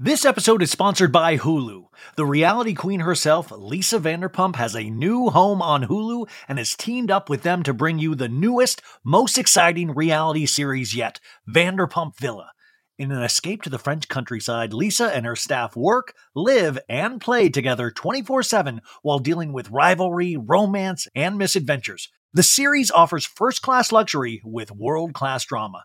This episode is sponsored by Hulu. The reality queen herself, Lisa Vanderpump, has a new home on Hulu and has teamed up with them to bring you the newest, most exciting reality series yet, Vanderpump Villa. In an escape to the French countryside, Lisa and her staff work, live, and play together 24/7 while dealing with rivalry, romance, and misadventures. The series offers first-class luxury with world-class drama.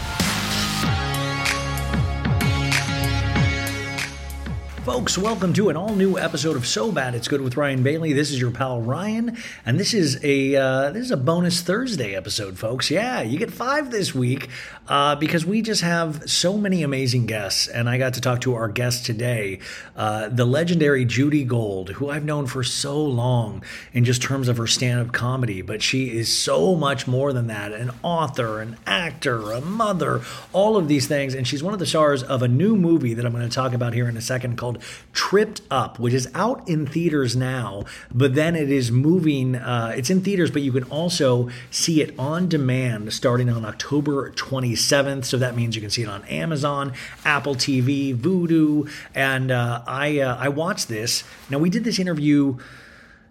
Folks, welcome to an all-new episode of So Bad It's Good with Ryan Bailey. This is your pal Ryan, and this is a bonus Thursday episode, folks. Yeah, you get 5 this week because we just have so many amazing guests, and I got to talk to our guest today, the legendary Judy Gold, who I've known for so long in just terms of her stand-up comedy, but she is so much more than that, an author, an actor, a mother, all of these things, and she's one of the stars of a new movie that I'm going to talk about here in a second called Tripped Up, which is out in theaters now, but then it is moving. It's in theaters, but you can also see it on demand starting on October 27th. So that means you can see it on Amazon, Apple TV, Vudu, and I watched this. Now, we did this interview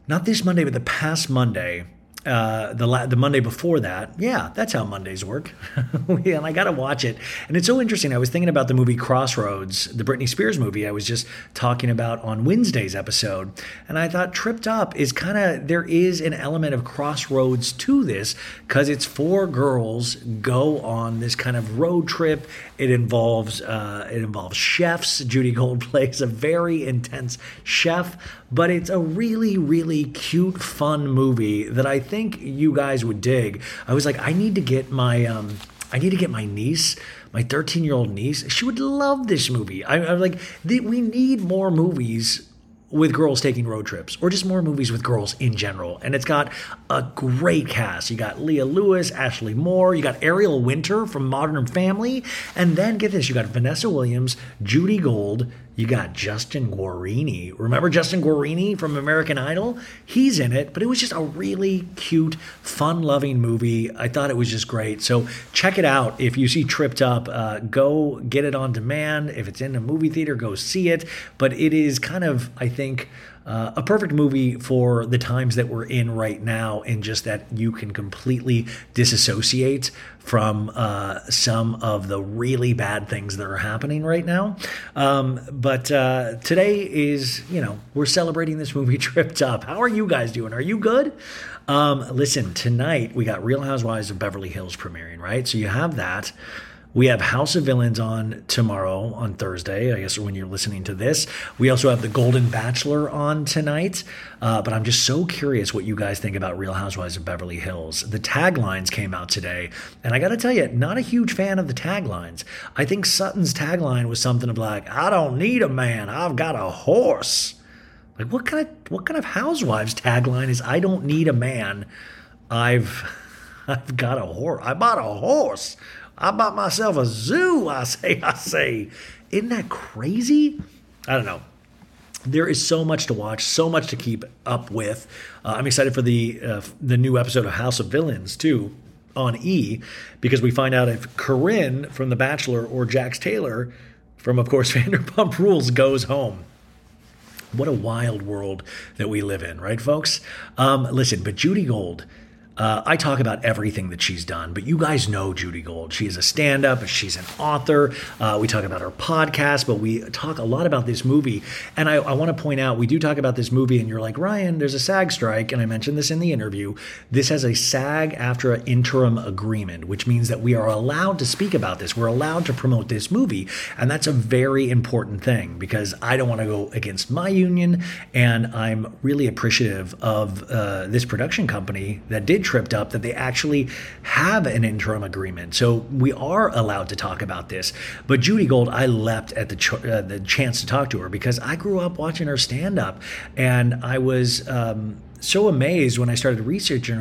not this Monday, but the past Monday. The Monday before that. Yeah, that's how Mondays work. And I got to watch it. And it's so interesting. I was thinking about the movie Crossroads, the Britney Spears movie I was just talking about on Wednesday's episode. And I thought Tripped Up is there is an element of Crossroads to this because it's 4 girls go on this kind of road trip. It involves chefs. Judy Gold plays a very intense chef, but it's a really, really cute, fun movie that I think you guys would dig. I was like, I need to get my niece, my 13-year-old niece. She would love this movie. I'm like, we need more movies with girls taking road trips, or just more movies with girls in general. And it's got a great cast. You got Leah Lewis, Ashley Moore, you got Ariel Winter from Modern Family, and then get this, you got Vanessa Williams, Judy Gold, you got Justin Guarini. Remember Justin Guarini from American Idol? He's in it, but it was just a really cute, fun-loving movie. I thought it was just great. So check it out. If you see Tripped Up, go get it on demand. If it's in a movie theater, go see it. But it is kind of, I think, a perfect movie for the times that we're in right now, and just that you can completely disassociate from some of the really bad things that are happening right now. But today is, we're celebrating this movie Tripped Up. How are you guys doing? Are you good? Listen, tonight we got Real Housewives of Beverly Hills premiering, right? So you have that. We have House of Villains on tomorrow, on Thursday, I guess when you're listening to this. We also have The Golden Bachelor on tonight. But I'm just so curious what you guys think about Real Housewives of Beverly Hills. The taglines came out today, and I got to tell you, not a huge fan of the taglines. I think Sutton's tagline was something of like, I don't need a man, I've got a horse. Like, what kind of housewives tagline is, I don't need a man, I've got a horse. I bought a horse. I bought myself a zoo, I say. Isn't that crazy? I don't know. There is so much to watch, so much to keep up with. I'm excited for the new episode of House of Villains, too, on E, because we find out if Corinne from The Bachelor or Jax Taylor from, of course, Vanderpump Rules goes home. What a wild world that we live in, right, folks? Listen, but Judy Gold... I talk about everything that she's done, but you guys know Judy Gold. She is a stand-up. She's an author. We talk about her podcast, but we talk a lot about this movie. And I want to point out, we do talk about this movie, and you're like, Ryan, there's a SAG strike, and I mentioned this in the interview. This has a SAG-AFTRA interim agreement, which means that we are allowed to speak about this. We're allowed to promote this movie, and that's a very important thing because I don't want to go against my union, and I'm really appreciative of this production company that did Tripped Up that they actually have an interim agreement. So we are allowed to talk about this. But Judy Gold, I leapt at the chance to talk to her because I grew up watching her stand up, and I was so amazed when I started researching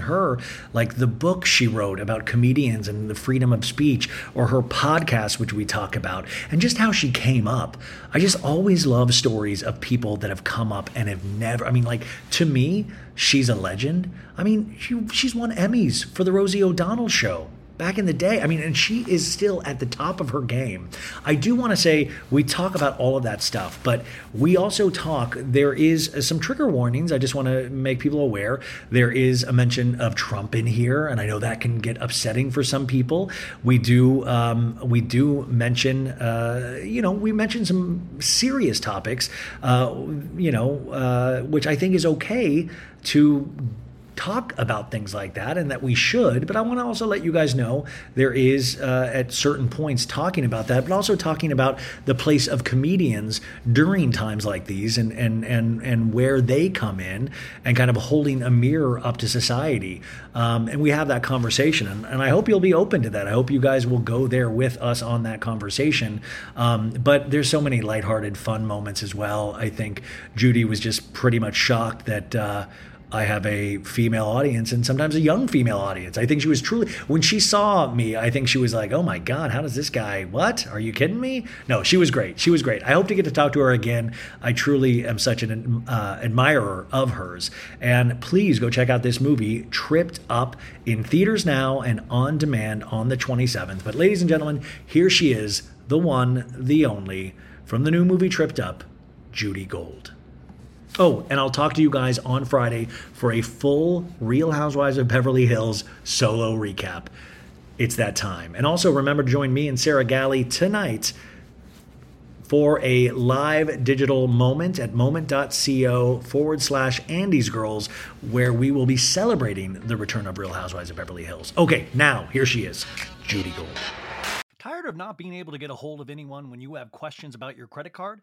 her, like the book she wrote about comedians and the freedom of speech, or her podcast, which we talk about, and just how she came up. I just always love stories of people that have come up and have never, I mean, like, to me, she's a legend. I mean, she's won Emmys for the Rosie O'Donnell show back in the day. I mean, and she is still at the top of her game. I do want to say we talk about all of that stuff, but we also talk, there is some trigger warnings. I just want to make people aware. There is a mention of Trump in here, and I know that can get upsetting for some people. We do mention, we mention some serious topics, which I think is okay to talk about things like that, and that we should, but I want to also let you guys know there is at certain points talking about that, but also talking about the place of comedians during times like these and where they come in and kind of holding a mirror up to society. And we have that conversation, and I hope you'll be open to that. I hope you guys will go there with us on that conversation. But there's so many lighthearted fun moments as well. I think Judy was just pretty much shocked that I have a female audience, and sometimes a young female audience. I think she was truly, when she saw me, I think she was like, oh my God, how does this guy, what? Are you kidding me? No, she was great. She was great. I hope to get to talk to her again. I truly am such an admirer of hers. And please go check out this movie, Tripped Up, in theaters now and on demand on the 27th. But ladies and gentlemen, here she is, the one, the only, from the new movie Tripped Up, Judy Gold. Oh, and I'll talk to you guys on Friday for a full Real Housewives of Beverly Hills solo recap. It's that time. And also remember to join me and Sarah Galley tonight for a live digital moment at moment.co/Andy's Girls, where we will be celebrating the return of Real Housewives of Beverly Hills. Okay, now here she is, Judy Gold. Tired of not being able to get a hold of anyone when you have questions about your credit card?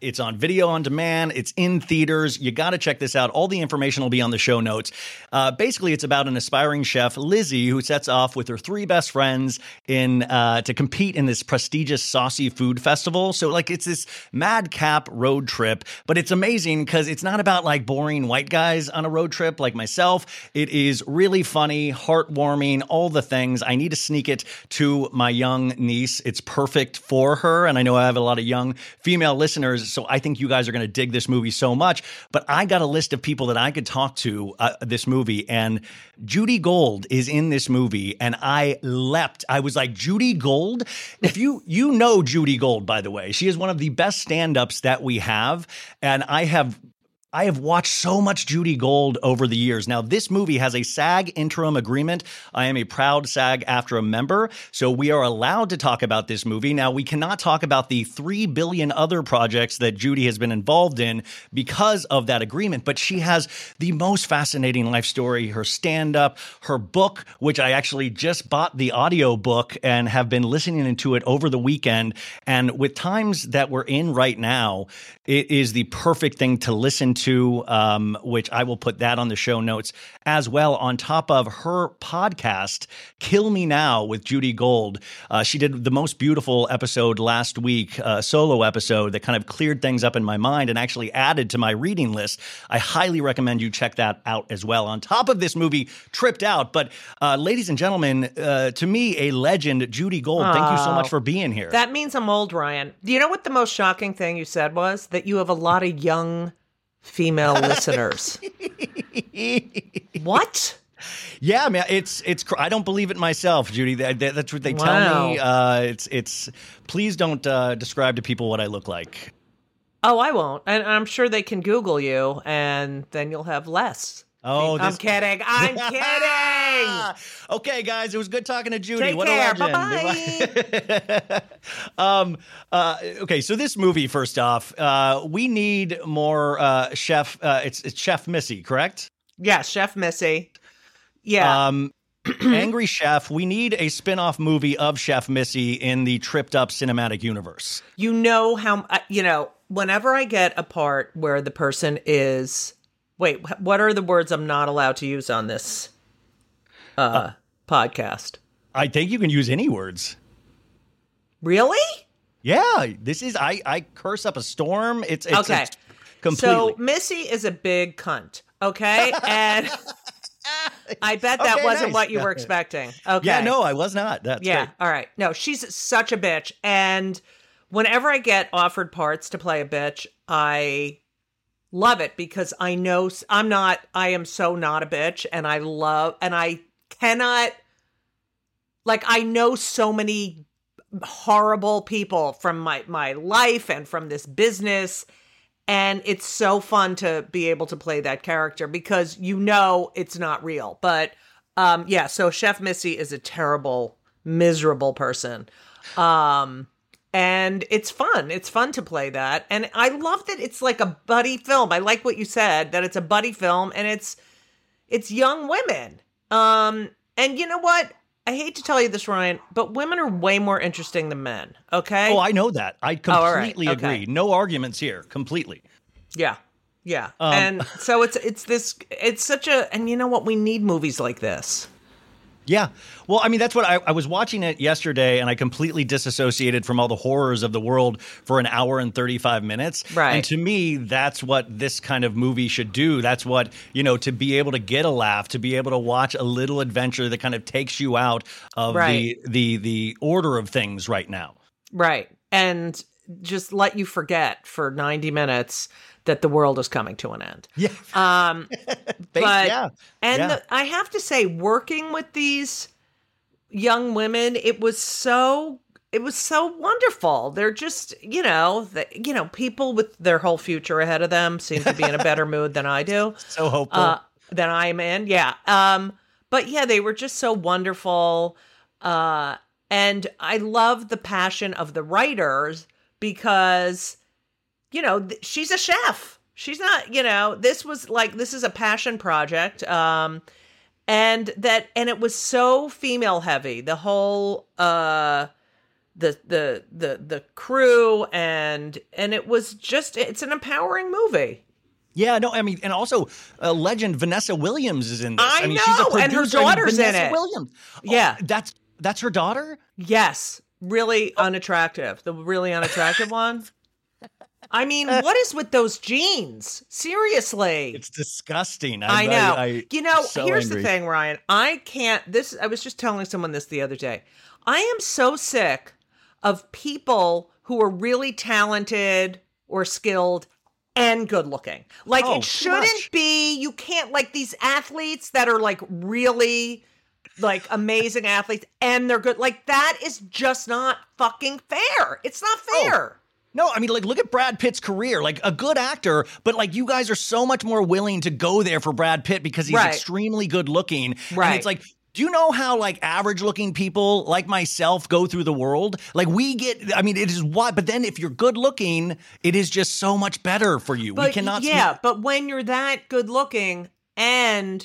It's on video on demand. It's in theaters. You got to check this out. All the information will be on the show notes. Basically, it's about an aspiring chef, Lizzie, who sets off with her three best friends to compete in this prestigious saucy food festival. So, like, it's this madcap road trip, but it's amazing because it's not about like boring white guys on a road trip like myself. It is really funny, heartwarming, all the things. I need to sneak it to my young niece. It's perfect for her, and I know I have a lot of young female listeners. So I think you guys are going to dig this movie so much. But I got a list of people that I could talk to this movie, and Judy Gold is in this movie, and I leapt. I was like, Judy Gold? If you know Judy Gold, by the way, she is one of the best stand-ups that we have, and I have watched so much Judy Gold over the years. Now, this movie has a SAG interim agreement. I am a proud SAG-AFTRA member, so we are allowed to talk about this movie. Now, we cannot talk about the 3 billion other projects that Judy has been involved in because of that agreement, but she has the most fascinating life story, her stand-up, her book, which I actually just bought the audio book and have been listening to it over the weekend. And with times that we're in right now, it is the perfect thing to listen to, which I will put that on the show notes as well, on top of her podcast, Kill Me Now with Judy Gold. She did the most beautiful episode last week, solo episode that kind of cleared things up in my mind and actually added to my reading list. I highly recommend you check that out as well. On top of this movie, Tripped Out. But ladies and gentlemen, to me, a legend, Judy Gold. Thank you so much for being here. That means I'm old, Ryan. Do you know what the most shocking thing you said was? That you have a lot of young female listeners. What? Yeah, man, it's. I don't believe it myself, Judy. That's what they tell me. It's. Please don't describe to people what I look like. Oh, I won't. And I'm sure they can Google you, and then you'll have less. Oh, I'm kidding. I'm kidding. Okay, guys, it was good talking to Judy. Take what care. A legend. Bye-bye. Okay, so this movie, first off, we need more chef. It's Chef Missy, correct? Yeah, Chef Missy. Yeah. Angry Chef. We need a spin-off movie of Chef Missy in the Tripped Up cinematic universe. You know how, whenever I get a part where the person is... Wait, what are the words I'm not allowed to use on this podcast? I think you can use any words. Really? Yeah. This is, I curse up a storm. It's okay. It's completely. So Missy is a big cunt, okay? And I bet that wasn't what you were expecting. Okay. Yeah, no, I was not. That's great. All right. No, she's such a bitch. And whenever I get offered parts to play a bitch, I... love it, because I know I am so not a bitch, and I know so many horrible people from my life and from this business, and it's so fun to be able to play that character because it's not real. But so Chef Missy is a terrible, miserable person. And it's fun. It's fun to play that. And I love that it's like a buddy film. I like what you said, that it's a buddy film and it's young women. And you know what? I hate to tell you this, Ryan, but women are way more interesting than men. Okay. Oh, I know that. I completely agree. No arguments here. Completely. Yeah. Yeah. And so it's such a, and you know what? We need movies like this. Yeah. Well, I mean, that's what I was watching it yesterday, and I completely disassociated from all the horrors of the world for an hour and 35 minutes. Right. And to me, that's what this kind of movie should do. That's what, to be able to get a laugh, to be able to watch a little adventure that kind of takes you out of the order of things right now. Right. And just let you forget for 90 minutes that the world is coming to an end. Yeah. I have to say, working with these young women, it was so wonderful. They're just, people with their whole future ahead of them seem to be in a better mood than I do. So hopeful. Than I am in. Yeah. But yeah, they were just so wonderful. And I love the passion of the writers because she's a chef. She's not, this is a passion project. And it was so female heavy, the whole, the crew and it was just, it's an empowering movie. Yeah, no, I mean, and also a legend, Vanessa Williams is in this. I mean, know, she's a producer, and her daughter's in it. Vanessa Williams. Oh, yeah. That's her daughter? Yes. Really unattractive. The really unattractive one. I mean, what is with those jeans? Seriously. It's disgusting. I know. So here's the thing, Ryan. I was just telling someone this the other day. I am so sick of people who are really talented or skilled and good looking. Like, it shouldn't be, you can't, like, these athletes that are, like, really, like, amazing athletes and they're good. Like, that is just not fucking fair. It's not fair. No, I mean, like, look at Brad Pitt's career, like a good actor, but like you guys are so much more willing to go there for Brad Pitt because he's extremely good looking. Right. And it's like, do you know how like average looking people like myself go through the world? Like we get, I mean, it is why, but then if you're good looking, it is just so much better for you. But, we cannot. Yeah. But when you're that good looking and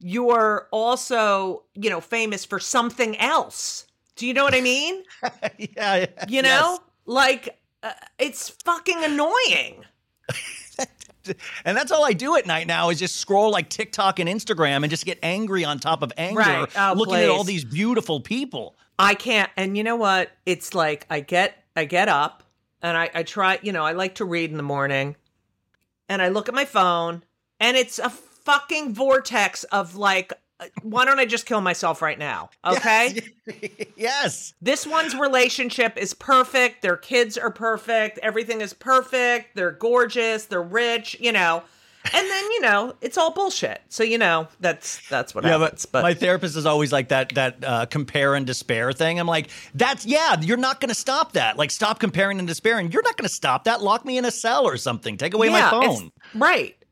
you're also, you know, famous for something else. Do you know what I mean? Yeah. You know, like. It's fucking annoying. And that's all I do at night now is just scroll like TikTok and Instagram and just get angry on top of anger looking at all these beautiful people. I can't. And you know what? It's like I get up and I try, you know, I like to read in the morning and I look at my phone and it's a fucking vortex of like, why don't I just kill myself right now? Okay. Yes. This one's relationship is perfect. Their kids are perfect. Everything is perfect. They're gorgeous. They're rich, you know, and then, you know, it's all bullshit. So, you know, that's what happens. But my therapist is always like that compare and despair thing. I'm like, you're not going to stop that. Like stop comparing and despairing. You're not going to stop that. Lock me in a cell or something. Take away my phone.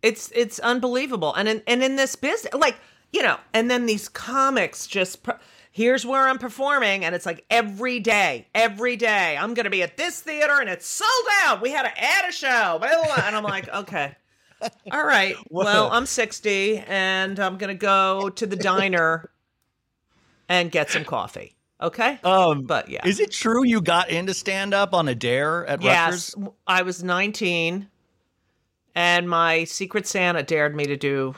It's unbelievable. And in this business, like, you know, and then these comics just, here's where I'm performing. And it's like every day, I'm going to be at this theater and it's sold out. We had to add a show. Blah, blah, blah. And I'm like, okay, all right. Well, I'm 60 and I'm going to go to the diner and get some coffee. Okay. But yeah. Is it true you got into stand up on a dare at Rutgers? Yes. I was 19 and my Secret Santa dared me to do,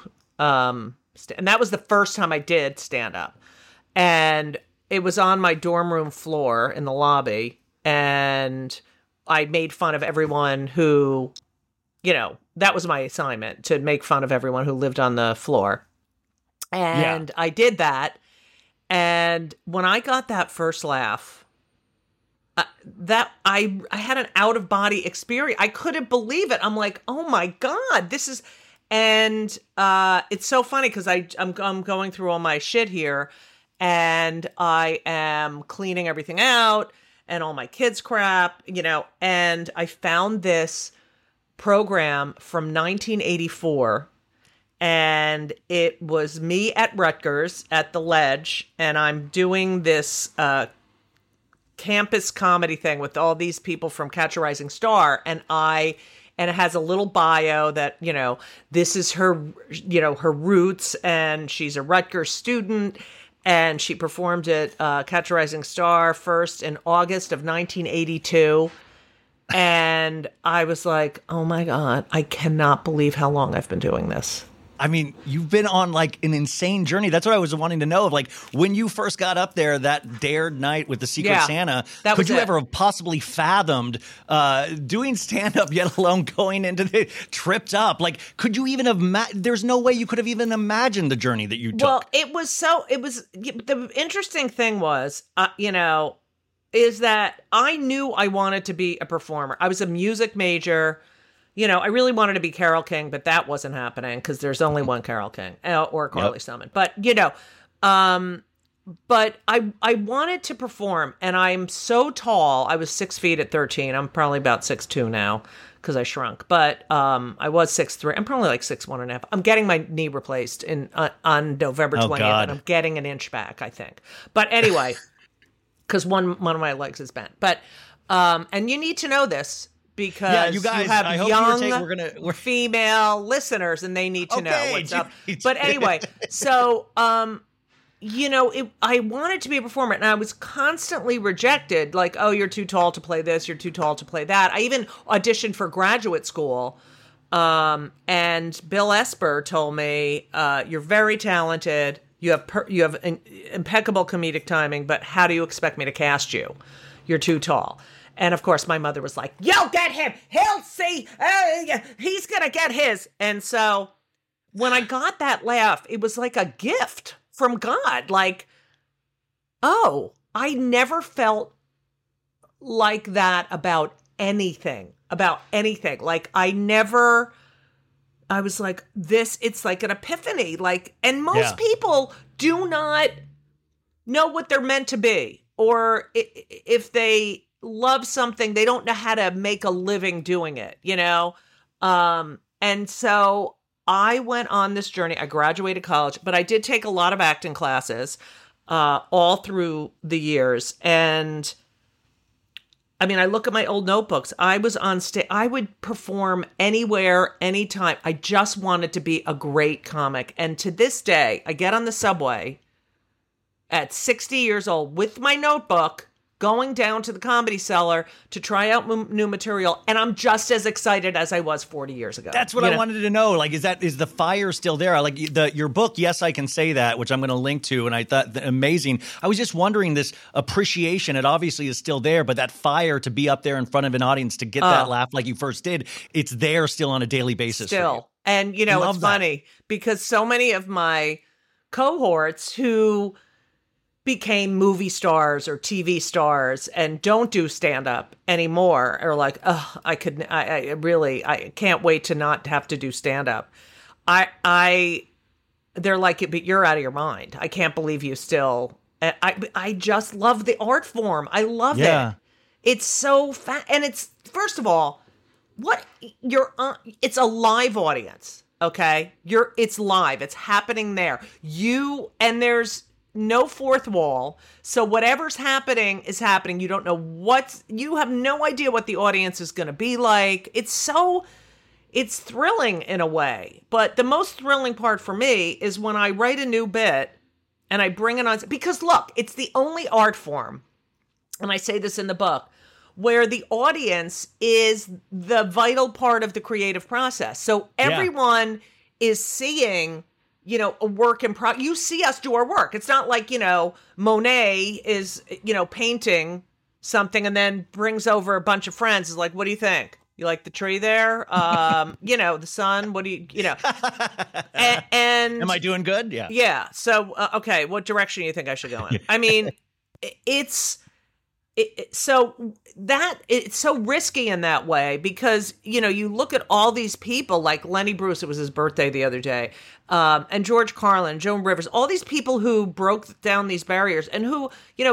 and that was the first time I did stand up. And it was on my dorm room floor in the lobby. And I made fun of everyone who, you know, that was my assignment, to make fun of everyone who lived on the floor. And I did that. And when I got that first laugh, I had an out of body experience. I couldn't believe it. I'm like, oh my God, this is... And it's so funny because I'm going through all my shit here and I am cleaning everything out and all my kids' crap, you know, and I found this program from 1984 and it was me at Rutgers at the Ledge and I'm doing this campus comedy thing with all these people from Catch a Rising Star and it has a little bio that, you know, this is her, you know, her roots and she's a Rutgers student and she performed at Catch a Rising Star first in August of 1982. And I was like, oh my God, I cannot believe how long I've been doing this. I mean, you've been on like an insane journey. That's what I was wanting to know. Of like when you first got up there that dared night with the Secret Santa, could you ever have possibly fathomed doing stand up, yet alone going into the Tripped Up? Like, could you even have? There's no way you could have even imagined the journey that you took. Well, it was the interesting thing was, you know, is that I knew I wanted to be a performer. I was a music major. You know, I really wanted to be Carole King, but that wasn't happening because there's only one Carole King or Carly Simon. But, you know, but I wanted to perform and I'm so tall. I was 6 feet at 13. I'm probably about 6'2 now because I shrunk. But I was 6'3. I'm probably like 6'1.5. I'm getting my knee replaced on November 20th. God. And I'm getting an inch back, I think. But anyway, because one of my legs is bent. But and you need to know this. Because you guys, you have young female listeners and they need to know what's up. But anyway, so, you know, I wanted to be a performer and I was constantly rejected. Like, oh, you're too tall to play this. You're too tall to play that. I even auditioned for graduate school. And Bill Esper told me, you're very talented. You have impeccable comedic timing, but how do you expect me to cast you? You're too tall. And of course, my mother was like, yo, get him. He'll see. He's going to get his. And so when I got that laugh, it was like a gift from God. Like, oh, I never felt like that about anything. about anything. Like I was like this, it's like an epiphany. Like, and most people do not know what they're meant to be, or if they love something, they don't know how to make a living doing it, you know? And so I went on this journey. I graduated college, but I did take a lot of acting classes all through the years. And I mean, I look at my old notebooks. I was on stage. I would perform anywhere, anytime. I just wanted to be a great comic. And to this day, I get on the subway at 60 years old with my notebook, going down to the Comedy Cellar to try out new material. And I'm just as excited as I was 40 years ago. That's what I wanted to know. Like, is the fire still there? Like your book, Yes, I Can Say That, which I'm going to link to. And I thought amazing. I was just wondering, this appreciation, it obviously is still there, but that fire to be up there in front of an audience, to get that laugh like you first did, it's there still on a daily basis. Still. For you. And you know, it's funny because so many of my cohorts who became movie stars or TV stars and don't do stand-up anymore are like, oh, I can't wait to not have to do stand-up. They're like, but you're out of your mind. I can't believe you still. I just love the art form. I love it. It's so and it's, first of all, it's a live audience. Okay. It's live. It's happening there. There's no fourth wall. So whatever's happening is happening. You don't know you have no idea what the audience is going to be like. It's thrilling in a way. But the most thrilling part for me is when I write a new bit and I bring it on, because look, it's the only art form. And I say this in the book, where the audience is the vital part of the creative process. So everyone is seeing, you know, a work in progress. You see us do our work. It's not like, you know, Monet is, you know, painting something and then brings over a bunch of friends. Is like, what do you think? You like the tree there? You know, the sun, what do you know? And am I doing good? Yeah. Yeah. So, okay. What direction do you think I should go in? I mean, it's so risky in that way because, you know, you look at all these people like Lenny Bruce, it was his birthday the other day, and George Carlin, Joan Rivers, all these people who broke down these barriers and who, you know,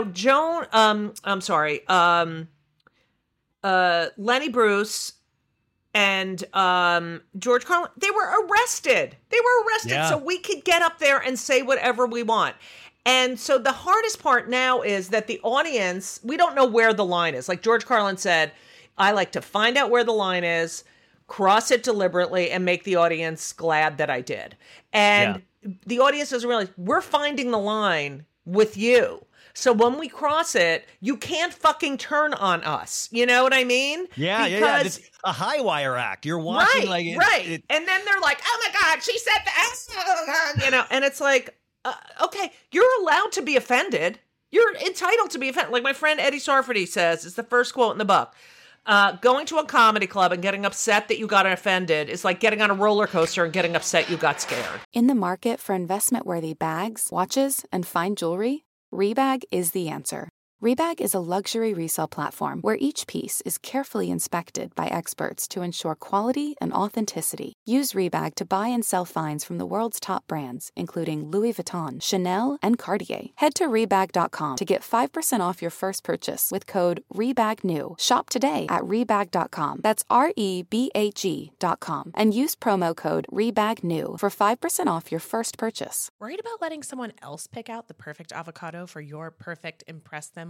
Lenny Bruce and George Carlin, they were arrested. So we could get up there and say whatever we want. And so the hardest part now is that the audience, we don't know where the line is. Like George Carlin said, I like to find out where the line is, cross it deliberately, and make the audience glad that I did. And the audience doesn't realize we're finding the line with you. So when we cross it, you can't fucking turn on us. You know what I mean? Yeah, because it's a high wire act. You're watching and then they're like, oh my God, she said that. You know, and it's like, okay, you're allowed to be offended. You're entitled to be offended. Like my friend Eddie Sarfati says, it's the first quote in the book. Going to a comedy club and getting upset that you got offended is like getting on a roller coaster and getting upset you got scared. In the market for investment-worthy bags, watches, and fine jewelry, Rebag is the answer. Rebag is a luxury resale platform where each piece is carefully inspected by experts to ensure quality and authenticity. Use Rebag to buy and sell finds from the world's top brands, including Louis Vuitton, Chanel, and Cartier. Head to Rebag.com to get 5% off your first purchase with code REBAGNEW. Shop today at Rebag.com. That's REBAG.com. And use promo code REBAGNEW for 5% off your first purchase. Worried about letting someone else pick out the perfect avocado for your perfect impress them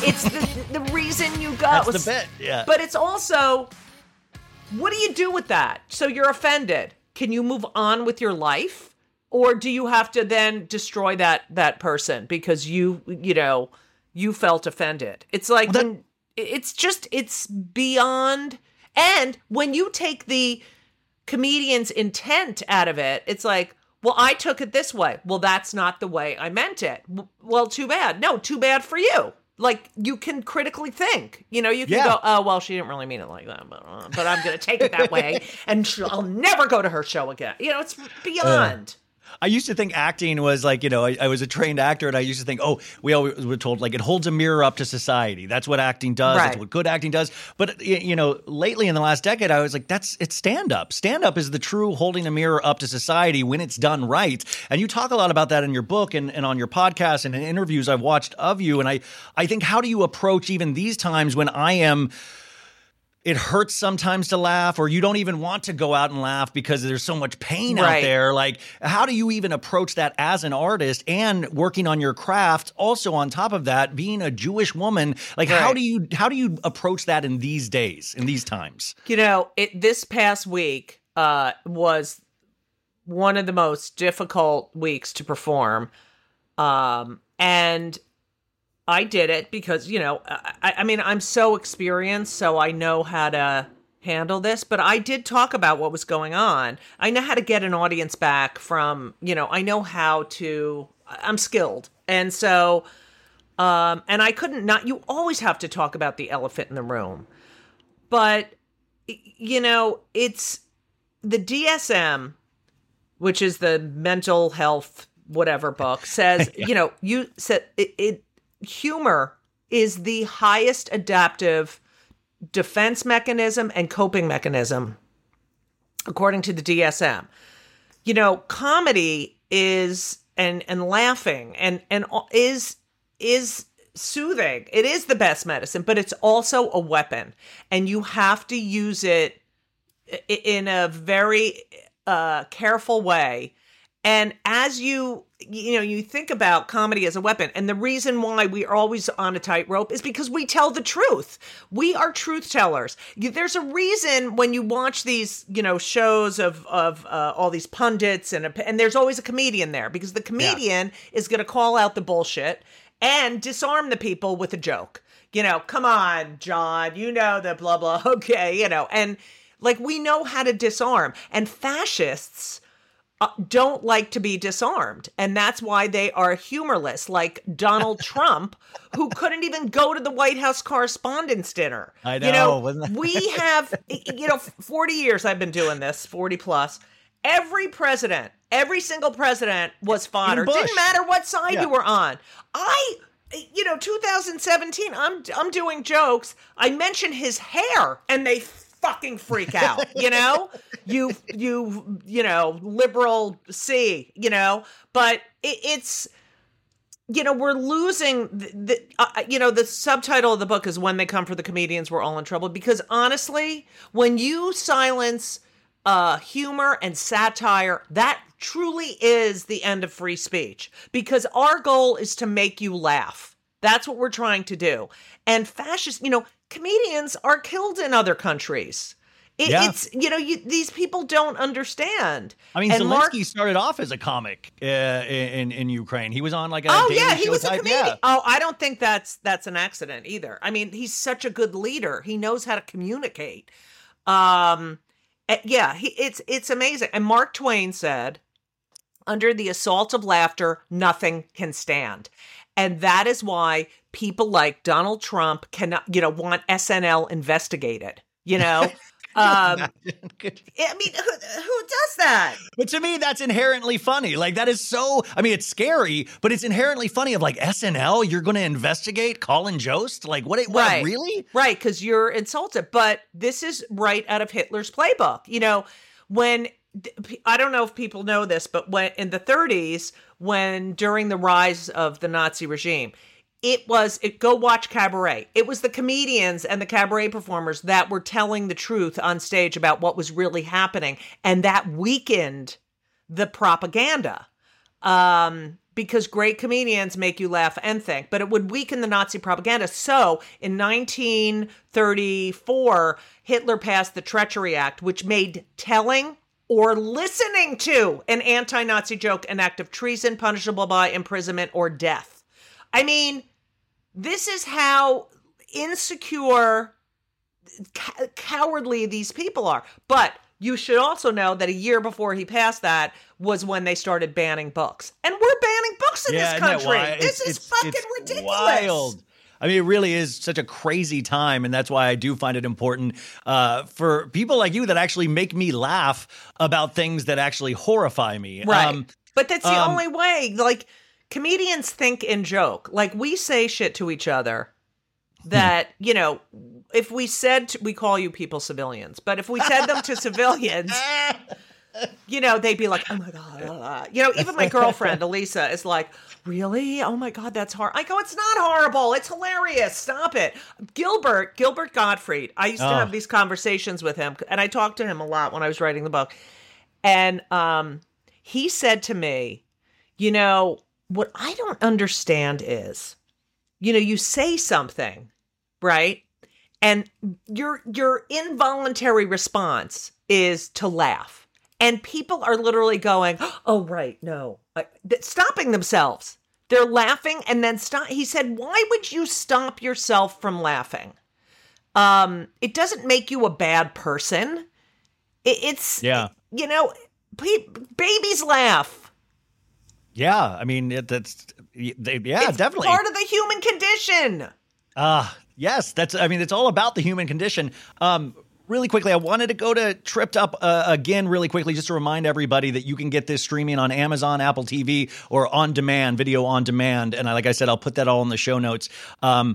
It's the reason you go. That's the bit, yeah. But it's also, what do you do with that? So you're offended. Can you move on with your life? Or do you have to then destroy that person because you felt offended? It's like, it's beyond. And when you take the comedian's intent out of it. It's like, well, I took it this way. Well, that's not the way I meant it. Well, too bad. No, too bad for you. Like, you can critically think, you know, you can go, oh, well, she didn't really mean it like that, but I'm going to take it that way, and I'll never go to her show again. You know, it's beyond. I used to think acting was like, you know, I was a trained actor, and I used to think, oh, we always were told, like, it holds a mirror up to society. That's what acting does. Right. That's what good acting does. But, you know, lately in the last decade, I was like, it's stand-up. Stand-up is the true holding a mirror up to society when it's done right. And you talk a lot about that in your book and on your podcast and in interviews I've watched of you. And I think, how do you approach even these times when it hurts sometimes to laugh, or you don't even want to go out and laugh because there's so much pain out there. Like, how do you even approach that as an artist and working on your craft? Also, on top of that, being a Jewish woman, like, how do you approach that in these days, in these times? You know, this past week was one of the most difficult weeks to perform. And I did it because, you know, I mean, I'm so experienced, so I know how to handle this, but I did talk about what was going on. I know how to get an audience back from, you know, I'm skilled. And so, and I couldn't not, you always have to talk about the elephant in the room, but, you know, it's the DSM, which is the mental health, whatever book says, you know, you said it humor is the highest adaptive defense mechanism and coping mechanism, according to the DSM. You know, comedy is, and laughing and is soothing. It is the best medicine, but it's also a weapon, and you have to use it in a very careful way. And as you know, you think about comedy as a weapon. And the reason why we are always on a tightrope is because we tell the truth. We are truth tellers. There's a reason when you watch these, you know, shows of all these pundits and there's always a comedian there, because the comedian is going to call out the bullshit and disarm the people with a joke. You know, come on, John, you know, the blah, blah. Okay. You know, and like, we know how to disarm, and fascists don't like to be disarmed. And that's why they are humorless, like Donald Trump, who couldn't even go to the White House Correspondents' Dinner. I know. You know, we have, you know, 40 years I've been doing this, 40 plus. Every single president was fodder. Didn't matter what side you were on. You know, 2017, I'm doing jokes. I mention his hair and they fucking freak out, you know, you know, liberal C, you know, but it's, you know, we're losing you know, the subtitle of the book is When They Come for the Comedians, We're All in Trouble, because honestly, when you silence humor and satire, that truly is the end of free speech, because our goal is to make you laugh. That's what we're trying to do. And fascists, you know, comedians are killed in other countries. It's, you know, these people don't understand. I mean, and Zelensky started off as a comic in Ukraine. He was on like a he was a comedian. Yeah. Oh, I don't think that's an accident either. I mean, he's such a good leader. He knows how to communicate. It's amazing. And Mark Twain said, "Under the assault of laughter, nothing can stand." And that is why people like Donald Trump cannot, you know, want SNL investigated, you know? I mean, who does that? But to me, that's inherently funny. Like, that is so, I mean, it's scary, but it's inherently funny of like, SNL, you're going to investigate Colin Jost? Like, what really? Right, because you're insulted. But this is right out of Hitler's playbook. You know, when, I don't know if people know this, but when in the 30s, during the rise of the Nazi regime, go watch Cabaret. It was the comedians and the cabaret performers that were telling the truth on stage about what was really happening. And that weakened the propaganda, because great comedians make you laugh and think, but it would weaken the Nazi propaganda. So in 1934, Hitler passed the Treachery Act, which made telling or listening to an anti-Nazi joke an act of treason punishable by imprisonment or death. I mean, this is how insecure, cowardly these people are. But You should also know that a year before he passed that was when they started banning books. And we're banning books in this country. This is fucking ridiculous. Wild. I mean, it really is such a crazy time, and that's why I do find it important for people like you that actually make me laugh about things that actually horrify me. Right. But that's the only way. Like, comedians think and joke. Like, we say shit to each other that, you know, if we said, we call you people civilians, but if we said them to civilians... You know, they'd be like, oh, my God. Blah, blah. You know, even my girlfriend, Elisa, is like, really? Oh, my God, that's horrible. I go, it's not horrible. It's hilarious. Stop it. Gilbert Gottfried. I used to have these conversations with him, and I talked to him a lot when I was writing the book. And he said to me, you know, what I don't understand is, you know, you say something, right? And your involuntary response is to laugh. And people are literally going, oh, right, no, stopping themselves. They're laughing and then stop. He said, why would you stop yourself from laughing? It doesn't make you a bad person. You know, babies laugh. Yeah, I mean, it's definitely part of the human condition. Yes, it's all about the human condition. Really quickly, I wanted to go to Tripped Up again really quickly just to remind everybody that you can get this streaming on Amazon, Apple TV, or on demand, video on demand. And like I said, I'll put that all in the show notes. I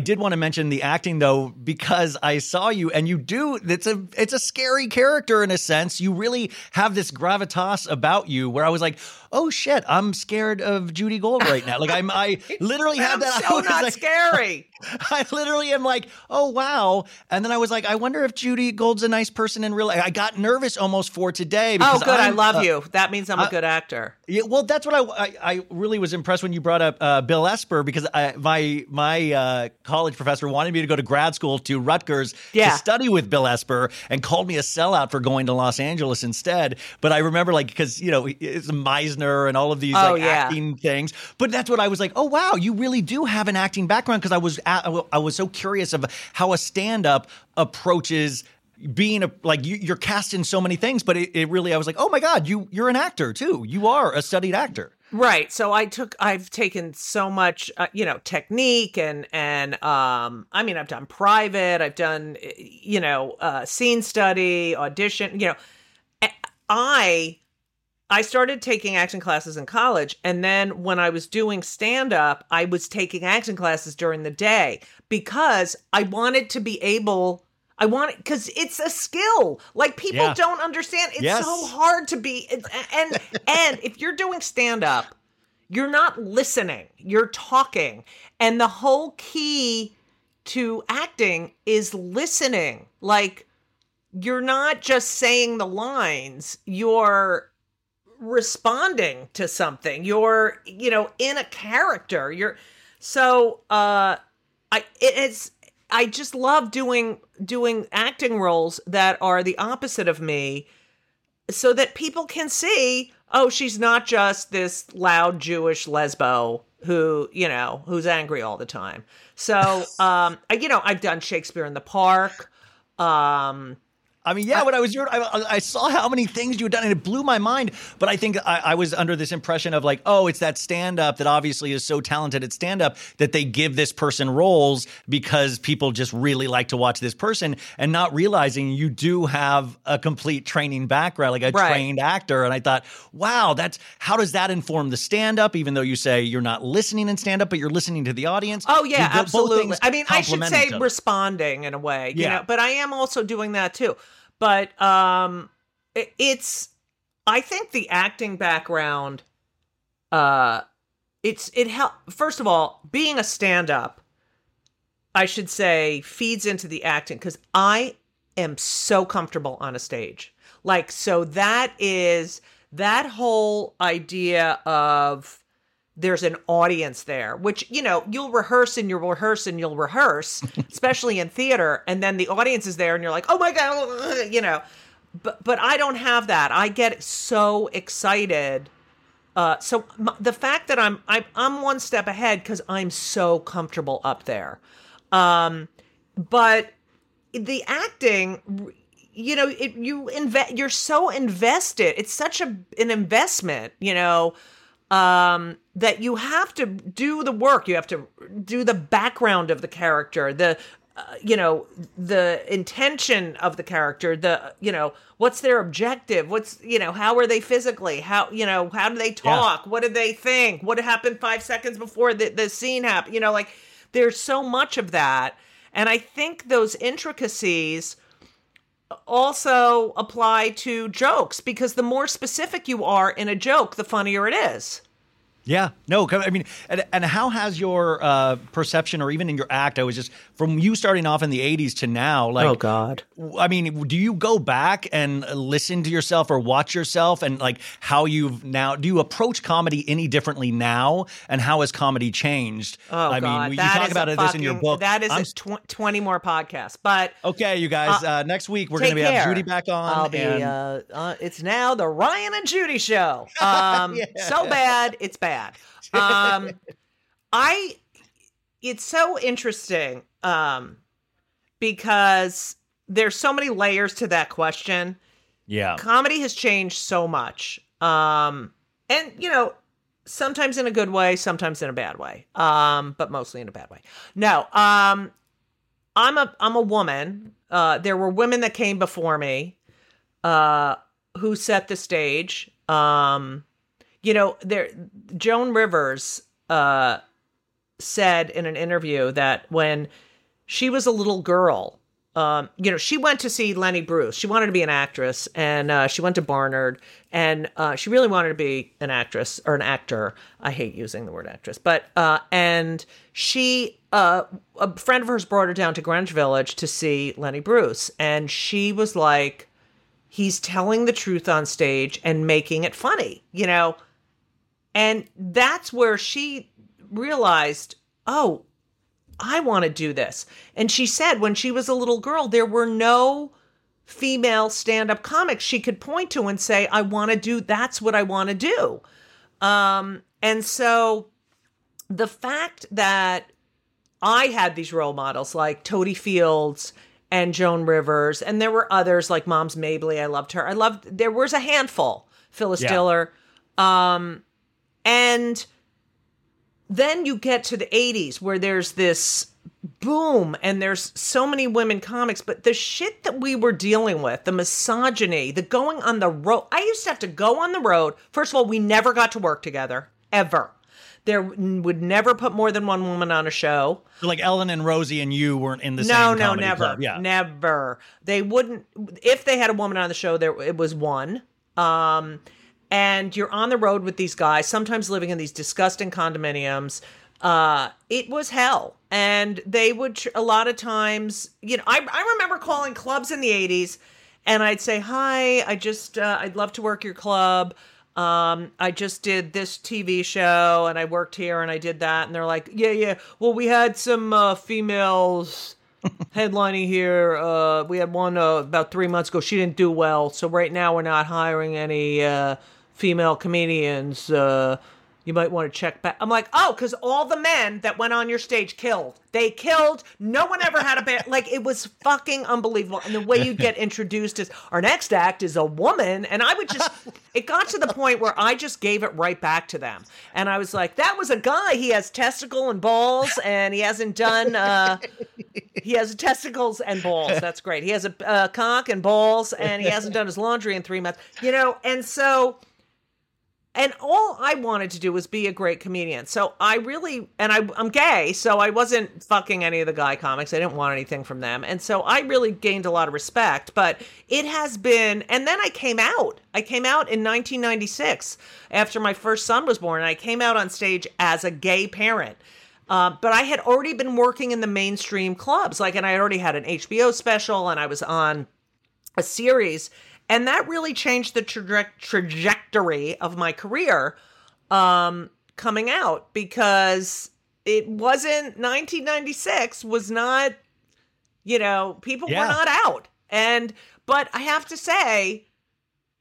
did want to mention the acting, though, because I saw you and you do. It's a scary character in a sense. You really have this gravitas about you where I was like, oh, shit, I'm scared of Judy Gold right now. Like I literally have that. So not like, scary. I literally am like, oh, wow. And then I was like, I wonder if Judy Gold's a nice person in real life. I got nervous almost for today. Because oh, good. I love you. That means I'm a good actor. Yeah, well, that's what I really was impressed when you brought up Bill Esper, because my college professor wanted me to go to grad school to Rutgers to study with Bill Esper and called me a sellout for going to Los Angeles instead. But I remember, like, because, you know, it's Meisner and all of these acting things. But that's what I was like, oh, wow, you really do have an acting background, because I was so curious of how a stand-up approaches being you're cast in so many things, but it really, I was like, oh my God, you're an actor too. You are a studied actor. Right. So I've taken so much, you know, technique and I mean, I've done private, I've done, you know, scene study, audition, you know, I started taking acting classes in college, and then when I was doing stand-up, I was taking acting classes during the day because I wanted to be able, because it's a skill. Like, people don't understand. It's so hard to be, and if you're doing stand-up, you're not listening, you're talking. And the whole key to acting is listening. Like, you're not just saying the lines, you're responding to something. You're, you know, in a character. You're so I just love doing acting roles that are the opposite of me, so that people can see, oh, she's not just this loud Jewish lesbo who, you know, who's angry all the time. So you know, I've done Shakespeare in the Park. I mean, yeah, when I was here, I saw how many things you had done, and it blew my mind. But I think I was under this impression of like, oh, it's that stand-up that obviously is so talented at stand-up that they give this person roles because people just really like to watch this person, and not realizing you do have a complete training background, like a trained actor. And I thought, wow, how does that inform the stand-up, even though you say you're not listening in stand-up, but you're listening to the audience? Oh, yeah, absolutely. I mean, I should say responding in a way, you know, but I am also doing that too. But I think the acting background, first of all, being a stand-up, I should say, feeds into the acting, because I am so comfortable on a stage. Like, so that is that whole idea of there's an audience there, which, you know, you'll rehearse, especially in theater. And then the audience is there and you're like, oh my God, you know, but I don't have that. I get so excited. So the fact that I'm one step ahead, 'cause I'm so comfortable up there. But the acting, you know, you're so invested. It's such an investment, you know, that you have to do the work. You have to do the background of the character, the intention of the character, what's their objective? How are they physically? How do they talk? Yeah. What do they think? What happened 5 seconds before the scene happened? There's so much of that. And I think those intricacies also apply to jokes, because the more specific you are in a joke, the funnier it is. Yeah, no, I mean, and how has your perception, or even in your act, I was just, from you starting off in the 80s to now, like, oh God, I mean, do you go back and listen to yourself or watch yourself, and like how you've now, do you approach comedy any differently now, and how has comedy changed? Oh I God, mean, you that talk is about it, fucking, this in your book. That is 20 more podcasts, but. Okay, you guys, next week we're going to have Judy back on. I'll be, it's now the Ryan and Judy show. Yeah. So bad, it's bad. It's so interesting because there's so many layers to that question. Yeah. Comedy has changed so much. And sometimes in a good way, sometimes in a bad way. But mostly in a bad way. No. I'm a woman. There were women that came before me who set the stage. Joan Rivers said in an interview that when she was a little girl, she went to see Lenny Bruce. She wanted to be an actress, and she went to Barnard, and she really wanted to be an actress or an actor. I hate using the word actress, but and she a friend of hers brought her down to Greenwich Village to see Lenny Bruce, and she was like, "He's telling the truth on stage and making it funny," And that's where she realized, oh, I want to do this. And she said when she was a little girl, there were no female stand-up comics she could point to and say, that's what I want to do. And so the fact that I had these role models like Toadie Fields and Joan Rivers, and there were others like Moms Mabley, I loved her. There was a handful, Phyllis Diller. And then you get to the 80s where there's this boom and there's so many women comics, but the shit that we were dealing with, the misogyny, the going on the road. I used to have to go on the road. First of all, we never got to work together, ever. There would never put more than one woman on a show. So like Ellen and Rosie and you weren't in the same comedy club. No, never. They wouldn't, if they had a woman on the show, it was one. And you're on the road with these guys, sometimes living in these disgusting condominiums. It was hell. And they would, a lot of times, I remember calling clubs in the 80s and I'd say, hi, I'd love to work your club. I just did this TV show and I worked here and I did that. And they're like, yeah. Well, we had some females headlining here. We had one about 3 months ago. She didn't do well. So right now we're not hiring any female comedians, you might want to check back. I'm like, oh, because all the men that went on your stage killed. They killed. No one ever had a band. It was fucking unbelievable. And the way you get introduced is, our next act is a woman. And I would just, it got to the point where I just gave it right back to them. And I was like, that was a guy. He has testicle and balls, and he hasn't done, he has testicles and balls. That's great. He has a cock and balls, and he hasn't done his laundry in 3 months. And so... And all I wanted to do was be a great comedian. So I really, I'm gay, so I wasn't fucking any of the guy comics. I didn't want anything from them. And so I really gained a lot of respect, but it has been, and then I came out. I came out in 1996 after my first son was born. And I came out on stage as a gay parent. But I had already been working in the mainstream clubs. And I already had an HBO special and I was on a series. And that really changed the trajectory of my career coming out, because it wasn't 1996 was not, people were not out. But I have to say,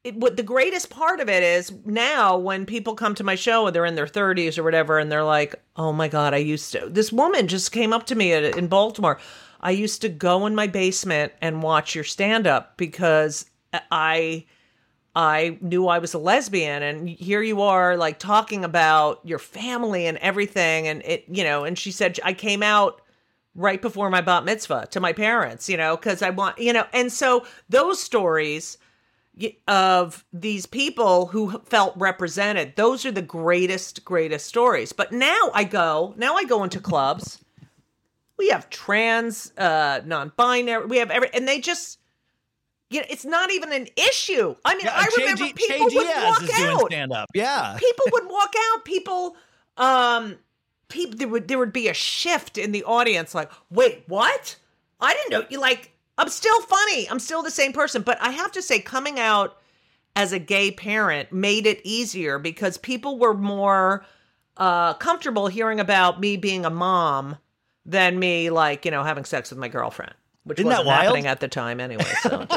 the greatest part of it is now when people come to my show and they're in their 30s or whatever, and they're like, oh my God, this woman just came up to me in Baltimore. I used to go in my basement and watch your stand-up because I knew I was a lesbian, and here you are like talking about your family and everything. And it, you know, and she said, I came out right before my bat mitzvah to my parents, you know, cause I want, you know, and so those stories of these people who felt represented, those are the greatest, greatest stories. But now I go into clubs. We have trans, non-binary, we have every, and they just, you know, it's not even an issue. I mean, yeah, I remember people would walk out. Stand up. Yeah. People would walk out. People, there would be a shift in the audience. Like, wait, what? I didn't know. You like, I'm still funny. I'm still the same person. But I have to say, coming out as a gay parent made it easier because people were more comfortable hearing about me being a mom than me, like, you know, having sex with my girlfriend. Which Isn't wasn't that wild? Happening at the time anyway. So.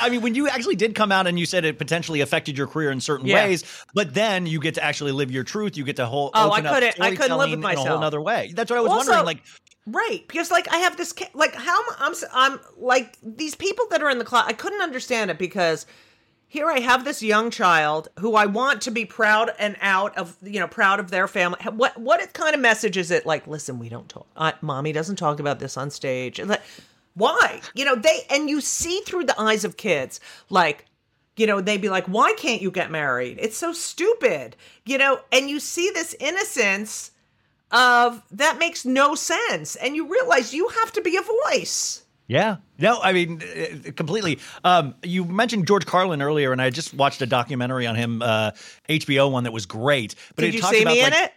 I mean, when you actually did come out and you said it potentially affected your career in certain ways, but then you get to actually live your truth. You get to open up storytelling live with myself in a whole other way. That's what I was wondering. Like, right. Because like I have this, like how I'm like these people that are in the class, I couldn't understand it because here I have this young child who I want to be proud and out of, you know, proud of their family. What kind of message is it? Like, listen, we don't talk. Mommy doesn't talk about this on stage. Like, why? You know, you see through the eyes of kids, like, you know, they'd be like, why can't you get married? It's so stupid, you know, and you see this innocence of that makes no sense. And you realize you have to be a voice. Yeah. No, I mean, completely. You mentioned George Carlin earlier, and I just watched a documentary on him, HBO one that was great. But did you see me in it?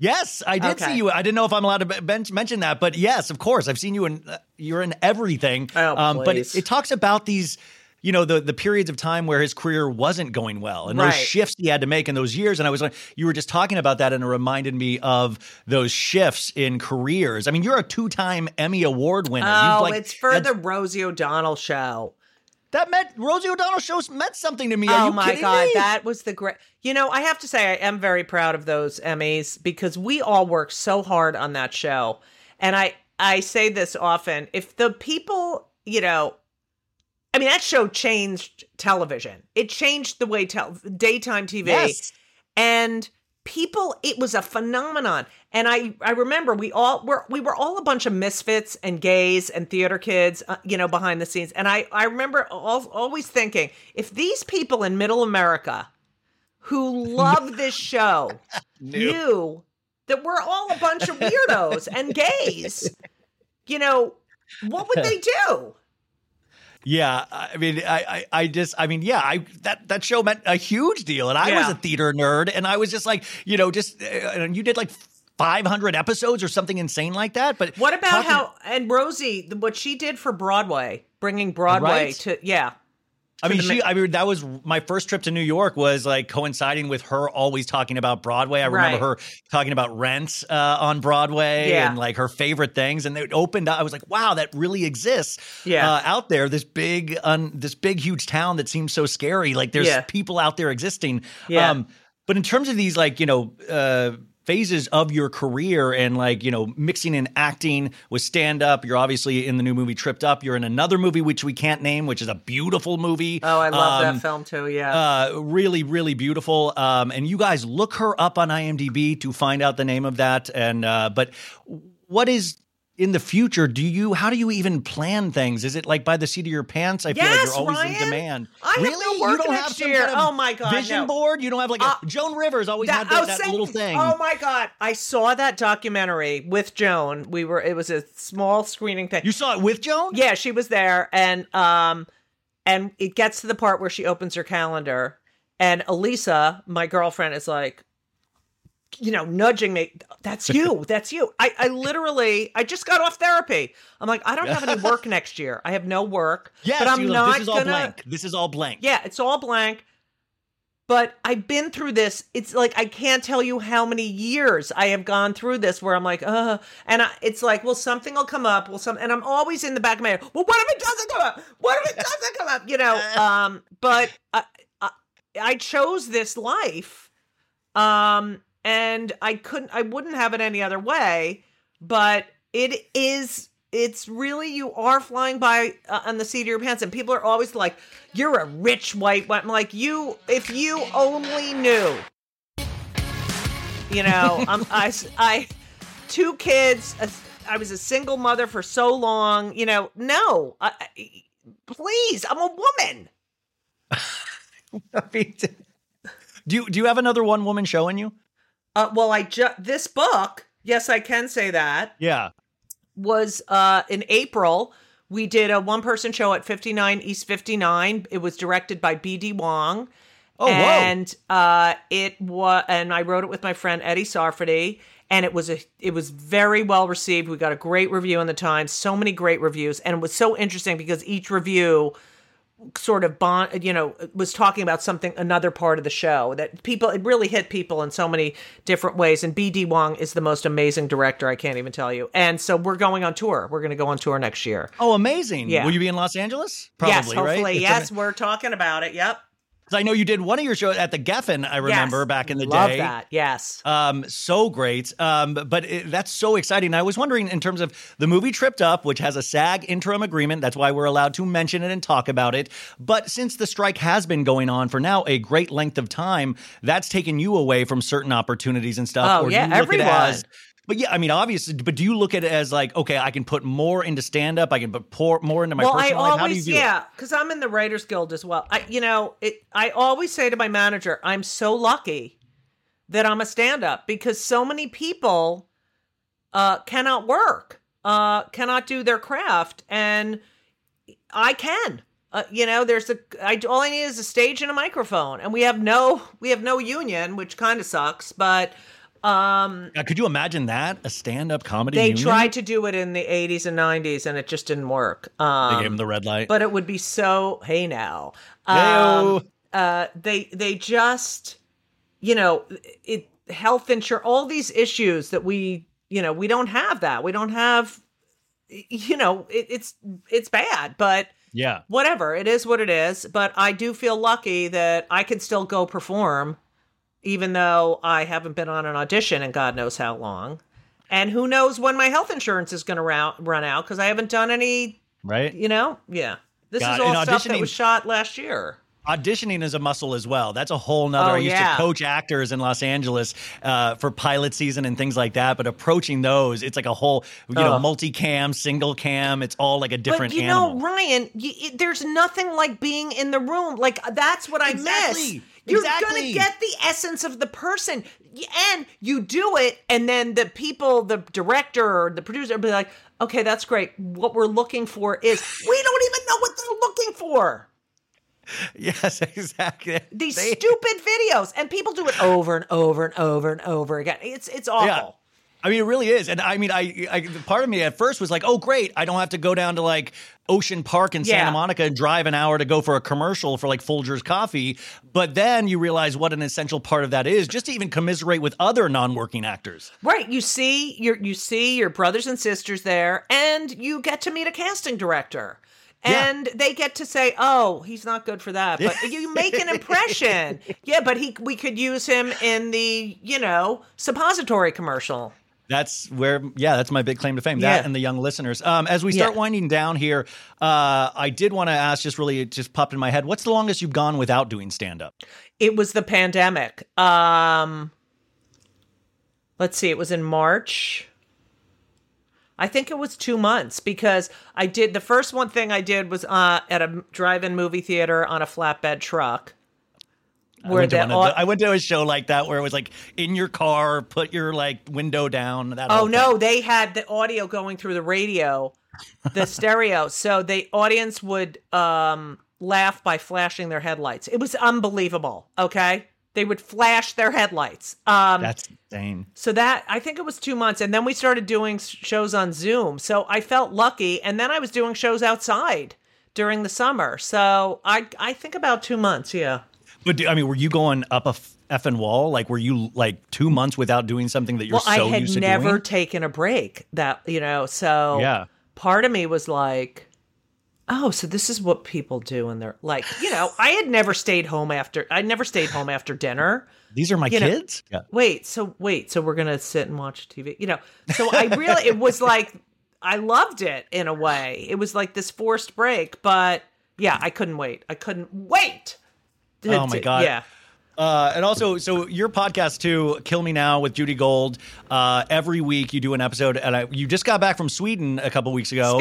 Yes, I did see you. I didn't know if I'm allowed to mention that, but yes, of course. I've seen you you're in everything. Oh, but it talks about these, you know, the periods of time where his career wasn't going well and those shifts he had to make in those years. And I was like, you were just talking about that and it reminded me of those shifts in careers. I mean, you're a 2-time Emmy Award winner. Oh, like, it's for the Rosie O'Donnell show. Rosie O'Donnell shows meant something to me. Are you kidding me? Oh my God, that was the great. You know, I have to say I am very proud of those Emmys because we all worked so hard on that show. And I say this often, if the people, you know, I mean, that show changed television. It changed the way daytime TV. Yes. And people, it was a phenomenon. And I remember we were all a bunch of misfits and gays and theater kids, you know, behind the scenes. And I remember always thinking, if these people in middle America who love this show knew that we're all a bunch of weirdos and gays, you know, what would they do? Yeah, I mean, that show meant a huge deal. And I was a theater nerd and I was just like, you know, and you did like 500 episodes or something insane like that. But what about Rosie, what she did for Broadway, bringing Broadway to, I mean, that was my first trip to New York was like coinciding with her always talking about Broadway. I remember her talking about Rent on Broadway and like her favorite things. And it opened up. I was like, wow, that really exists out there. This big, huge town that seems so scary. Like there's people out there existing. Yeah. But in terms of these, like, you know, phases of your career and like, you know, mixing in acting with stand up. You're obviously in the new movie Tripped Up. You're in another movie, which we can't name, which is a beautiful movie. Oh, I love that film too. Yeah. Really, really beautiful. And you guys look her up on IMDb to find out the name of that. And, but what is in the future? How do you even plan things? Is it like by the seat of your pants? I feel like you're always in demand. You don't have some kind of vision board? You don't have like a Joan Rivers always had that little thing. Oh my God. I saw that documentary with Joan. It was a small screening thing. You saw it with Joan? Yeah, she was there. And it gets to the part where she opens her calendar and Elisa, my girlfriend, is like, you know, nudging me. That's you. I literally, I just got off therapy. I'm like, I don't have any work next year. I have no work. Yes, but I'm not this is all blank. This is all blank. Yeah, it's all blank. But I've been through this. It's like, I can't tell you how many years I have gone through this where I'm like, it's like, well, something will come up. And I'm always in the back of my head. Well, what if it doesn't come up? You know, but I chose this life. And I wouldn't have it any other way, but It is. It's really, you are flying by on the seat of your pants, and people are always like, "You're a rich white woman." I'm like, you, if you only knew. You know, I two kids. I was a single mother for so long. You know, no, please, I'm a woman. Do you have another one woman show in you? Well, this book. Yes, I can say that. Yeah. Was in April, we did a one-person show at 59 East 59. It was directed by B.D. Wong. Oh, and whoa. And I wrote it with my friend Eddie Sarfati, and it was very well received. We got a great review in the Times, so many great reviews, and it was so interesting because each review sort of was talking about another part of the show that it really hit people in so many different ways. And BD Wong is the most amazing director. I can't even tell you. And so we're going on tour. We're going to go on tour next year. Oh, amazing. Yeah. Will you be in Los Angeles? Probably, yes, hopefully. Right? Yes. We're talking about it. Yep. I know you did one of your shows at the Geffen, I remember, yes, back in the day. Love that, yes. So great. But that's so exciting. I was wondering, in terms of the movie Tripped Up, which has a SAG interim agreement, that's why we're allowed to mention it and talk about it. But since the strike has been going on for now a great length of time, that's taken you away from certain opportunities and stuff. Oh, or yeah, everyone. But yeah, I mean, obviously, but do you look at it as like, okay, I can put more into stand-up, I can put more into my personal life? How do you do it? Because I'm in the Writers Guild as well. I always say to my manager, I'm so lucky that I'm a stand-up, because so many people cannot work, cannot do their craft, and I can. All I need is a stage and a microphone, and we have no union, which kind of sucks, but... could you imagine that? A stand-up comedy union? They tried to do it in the 80s and 90s, and it just didn't work. They gave them the red light. But it would be so, hey now. They just, health insurance, all these issues that we don't have that. We don't have, it's bad, but yeah, whatever. It is what it is. But I do feel lucky that I can still go perform, even though I haven't been on an audition in God knows how long. And who knows when my health insurance is going to run out, because I haven't done any, right? Yeah. This is all stuff that was shot last year. Auditioning is a muscle as well. That's a whole nother. I used to coach actors in Los Angeles for pilot season and things like that. But approaching those, it's like a whole, multi-cam, single cam. It's all like a different animal. Ryan, there's nothing like being in the room. Like, that's what I miss. You're going to get the essence of the person, and you do it. And then the people, the director or the producer will be like, okay, that's great. What we're looking for is, we don't even know what they're looking for. Yes, exactly. These stupid videos, and people do it over and over and over and over again. It's awful. Yeah. I mean, it really is. And I mean, I part of me at first was like, oh, great, I don't have to go down to like Ocean Park in Santa Monica and drive an hour to go for a commercial for like Folgers coffee. But then you realize what an essential part of that is, just to even commiserate with other non-working actors. Right. You see your brothers and sisters there, and you get to meet a casting director. And they get to say, oh, he's not good for that. But you make an impression. Yeah, but we could use him in the, suppository commercial. That's where, that's my big claim to fame, that and the young listeners. As we start winding down here, I did want to ask, it just popped in my head, what's the longest you've gone without doing stand-up? It was the pandemic. Let's see, it was in March. I think it was 2 months, because I did the first one thing I did was at a drive-in movie theater on a flatbed truck. I went to a show like that where it was like, in your car, put your window down. They had the audio going through the radio, the stereo. So the audience would laugh by flashing their headlights. It was unbelievable. Okay. They would flash their headlights. That's insane. So I think it was 2 months. And then we started doing shows on Zoom. So I felt lucky. And then I was doing shows outside during the summer. So I think about 2 months, yeah. But, were you going up a effing wall? Like, were you, 2 months without doing something that you're so used to doing? I had never taken a break, so part of me was like, Oh, so this is what people do when they're like, you know, I never stayed home after dinner. These are my kids? Yeah. Wait, so we're going to sit and watch TV. You know, so I really, it was like, I loved it in a way. It was like this forced break, but yeah, I couldn't wait. Oh my God. Yeah. And also, so your podcast too, Kill Me Now with Judy Gold. Every week you do an episode, and you just got back from Sweden a couple weeks ago.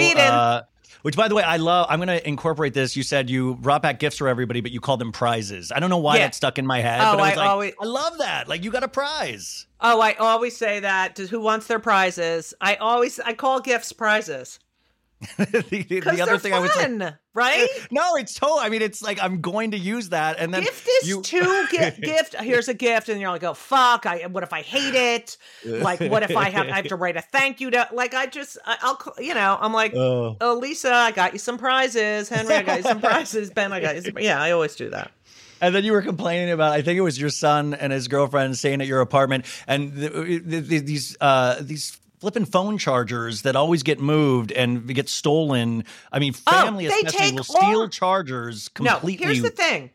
Which, by the way, I love. I'm going to incorporate this. You said you brought back gifts for everybody, but you called them prizes. I don't know why that stuck in my head. Oh, but I love that. Like, you got a prize. Oh, I always say that. Who wants their prizes? I call gifts prizes. the other thing fun, I would say, right? No, it's total. I mean, it's like I'm going to use that, and then gift is gift. Here's a gift, and you're like, oh fuck! What if I hate it? Like, what if I have to write a thank you to? Like, I'm like, oh Lisa, I got you some prizes. Henry, I got you some prizes. Ben, I got you. Yeah, I always do that. And then you were complaining about, I think it was your son and his girlfriend staying at your apartment, and these flipping phone chargers that always get moved and get stolen. I mean, family especially will steal chargers completely. No, here's the thing.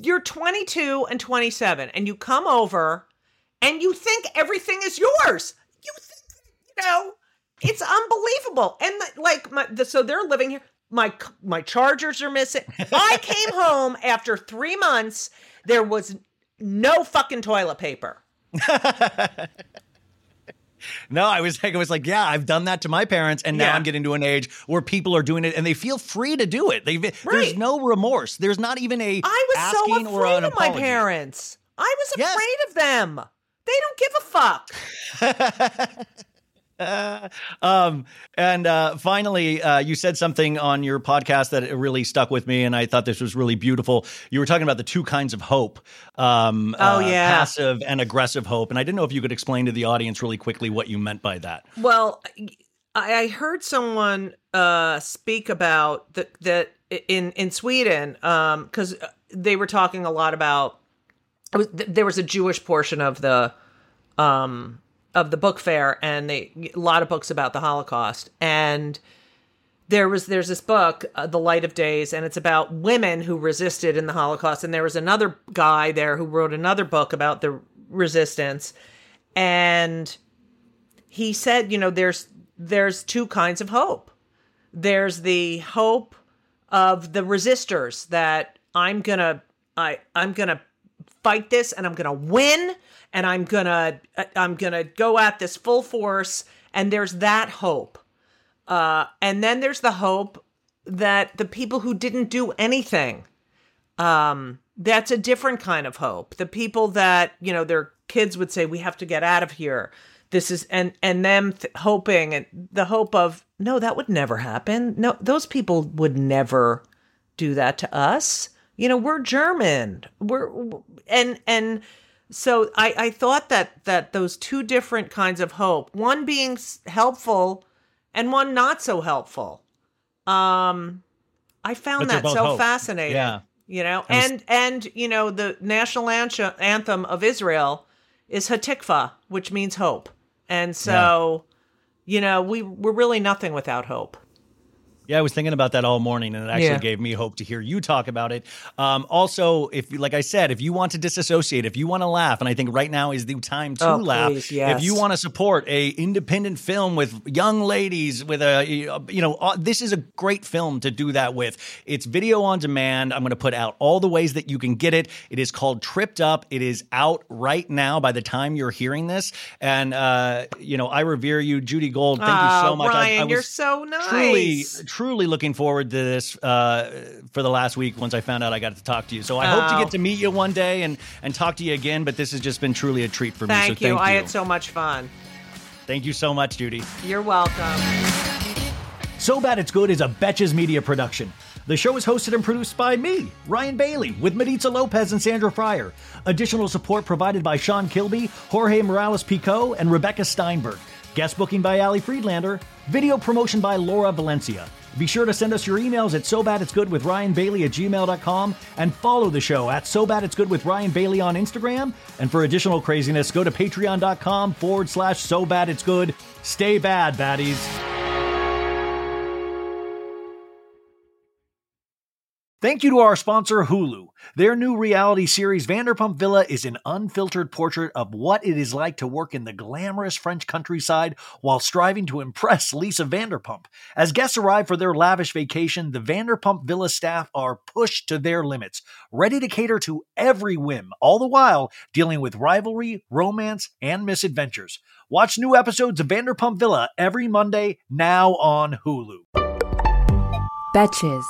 You're 22 and 27 and you come over and you think everything is yours. It's unbelievable. And so they're living here. My chargers are missing. I came home after 3 months. There was no fucking toilet paper. No, I was like, yeah, I've done that to my parents, and now I'm getting to an age where people are doing it, and they feel free to do it. There's no remorse. There's not even a asking or an apology. I was so afraid of my parents. I was afraid of them. They don't give a fuck. Finally, you said something on your podcast that it really stuck with me, and I thought this was really beautiful. You were talking about the two kinds of hope, passive and aggressive hope. And I didn't know if you could explain to the audience really quickly what you meant by that. Well, I heard someone speak about that in Sweden, because they were talking a lot about, there was a Jewish portion of the book fair, and a lot of books about the Holocaust. And there's this book, The Light of Days, and it's about women who resisted in the Holocaust. And there was another guy there who wrote another book about the resistance. And he said, there's two kinds of hope. There's the hope of the resistors that I'm going to fight this, and I'm going to win, and I'm gonna go at this full force. And there's that hope. And then there's the hope that the people who didn't do anything, that's a different kind of hope. The people that, their kids would say, we have to get out of here. This is, and them hoping, and the hope of, no, that would never happen. No, those people would never do that to us. We're German. So I thought that those two different kinds of hope, one being helpful and one not so helpful. I found that so fascinating, and the national anthem of Israel is Hatikva, which means hope. And so, we're really nothing without hope. Yeah, I was thinking about that all morning, and it actually gave me hope to hear you talk about it. Also, if you want to disassociate, if you want to laugh, and I think right now is the time to laugh. Please, yes. If you want to support a independent film with young ladies, with this is a great film to do that with. It's video on demand. I'm going to put out all the ways that you can get it. It is called Tripped Up. It is out right now by the time you're hearing this. And I revere you, Judy Gold. Thank you so much, Ryan. I you're so nice. Truly looking forward to this for the last week once I found out I got to talk to you. So I hope to get to meet you one day and talk to you again, but this has just been truly a treat for me. Thank you. I had so much fun. Thank you so much, Judy. You're welcome. So Bad It's Good is a Betches Media production. The show is hosted and produced by me, Ryan Bailey, with Maritza Lopez and Sandra Fryer. Additional support provided by Sean Kilby, Jorge Morales-Pico, and Rebecca Steinberg. Guest booking by Ali Friedlander. Video promotion by Laura Valencia. Be sure to send us your emails at sobaditsgoodwithryanbailey@gmail.com and follow the show at sobaditsgoodwithryanbailey on Instagram. And for additional craziness, go to patreon.com/sobaditsgood. Stay bad, baddies. Thank you to our sponsor, Hulu. Their new reality series, Vanderpump Villa, is an unfiltered portrait of what it is like to work in the glamorous French countryside while striving to impress Lisa Vanderpump. As guests arrive for their lavish vacation, the Vanderpump Villa staff are pushed to their limits, ready to cater to every whim, all the while dealing with rivalry, romance, and misadventures. Watch new episodes of Vanderpump Villa every Monday, now on Hulu. Betches.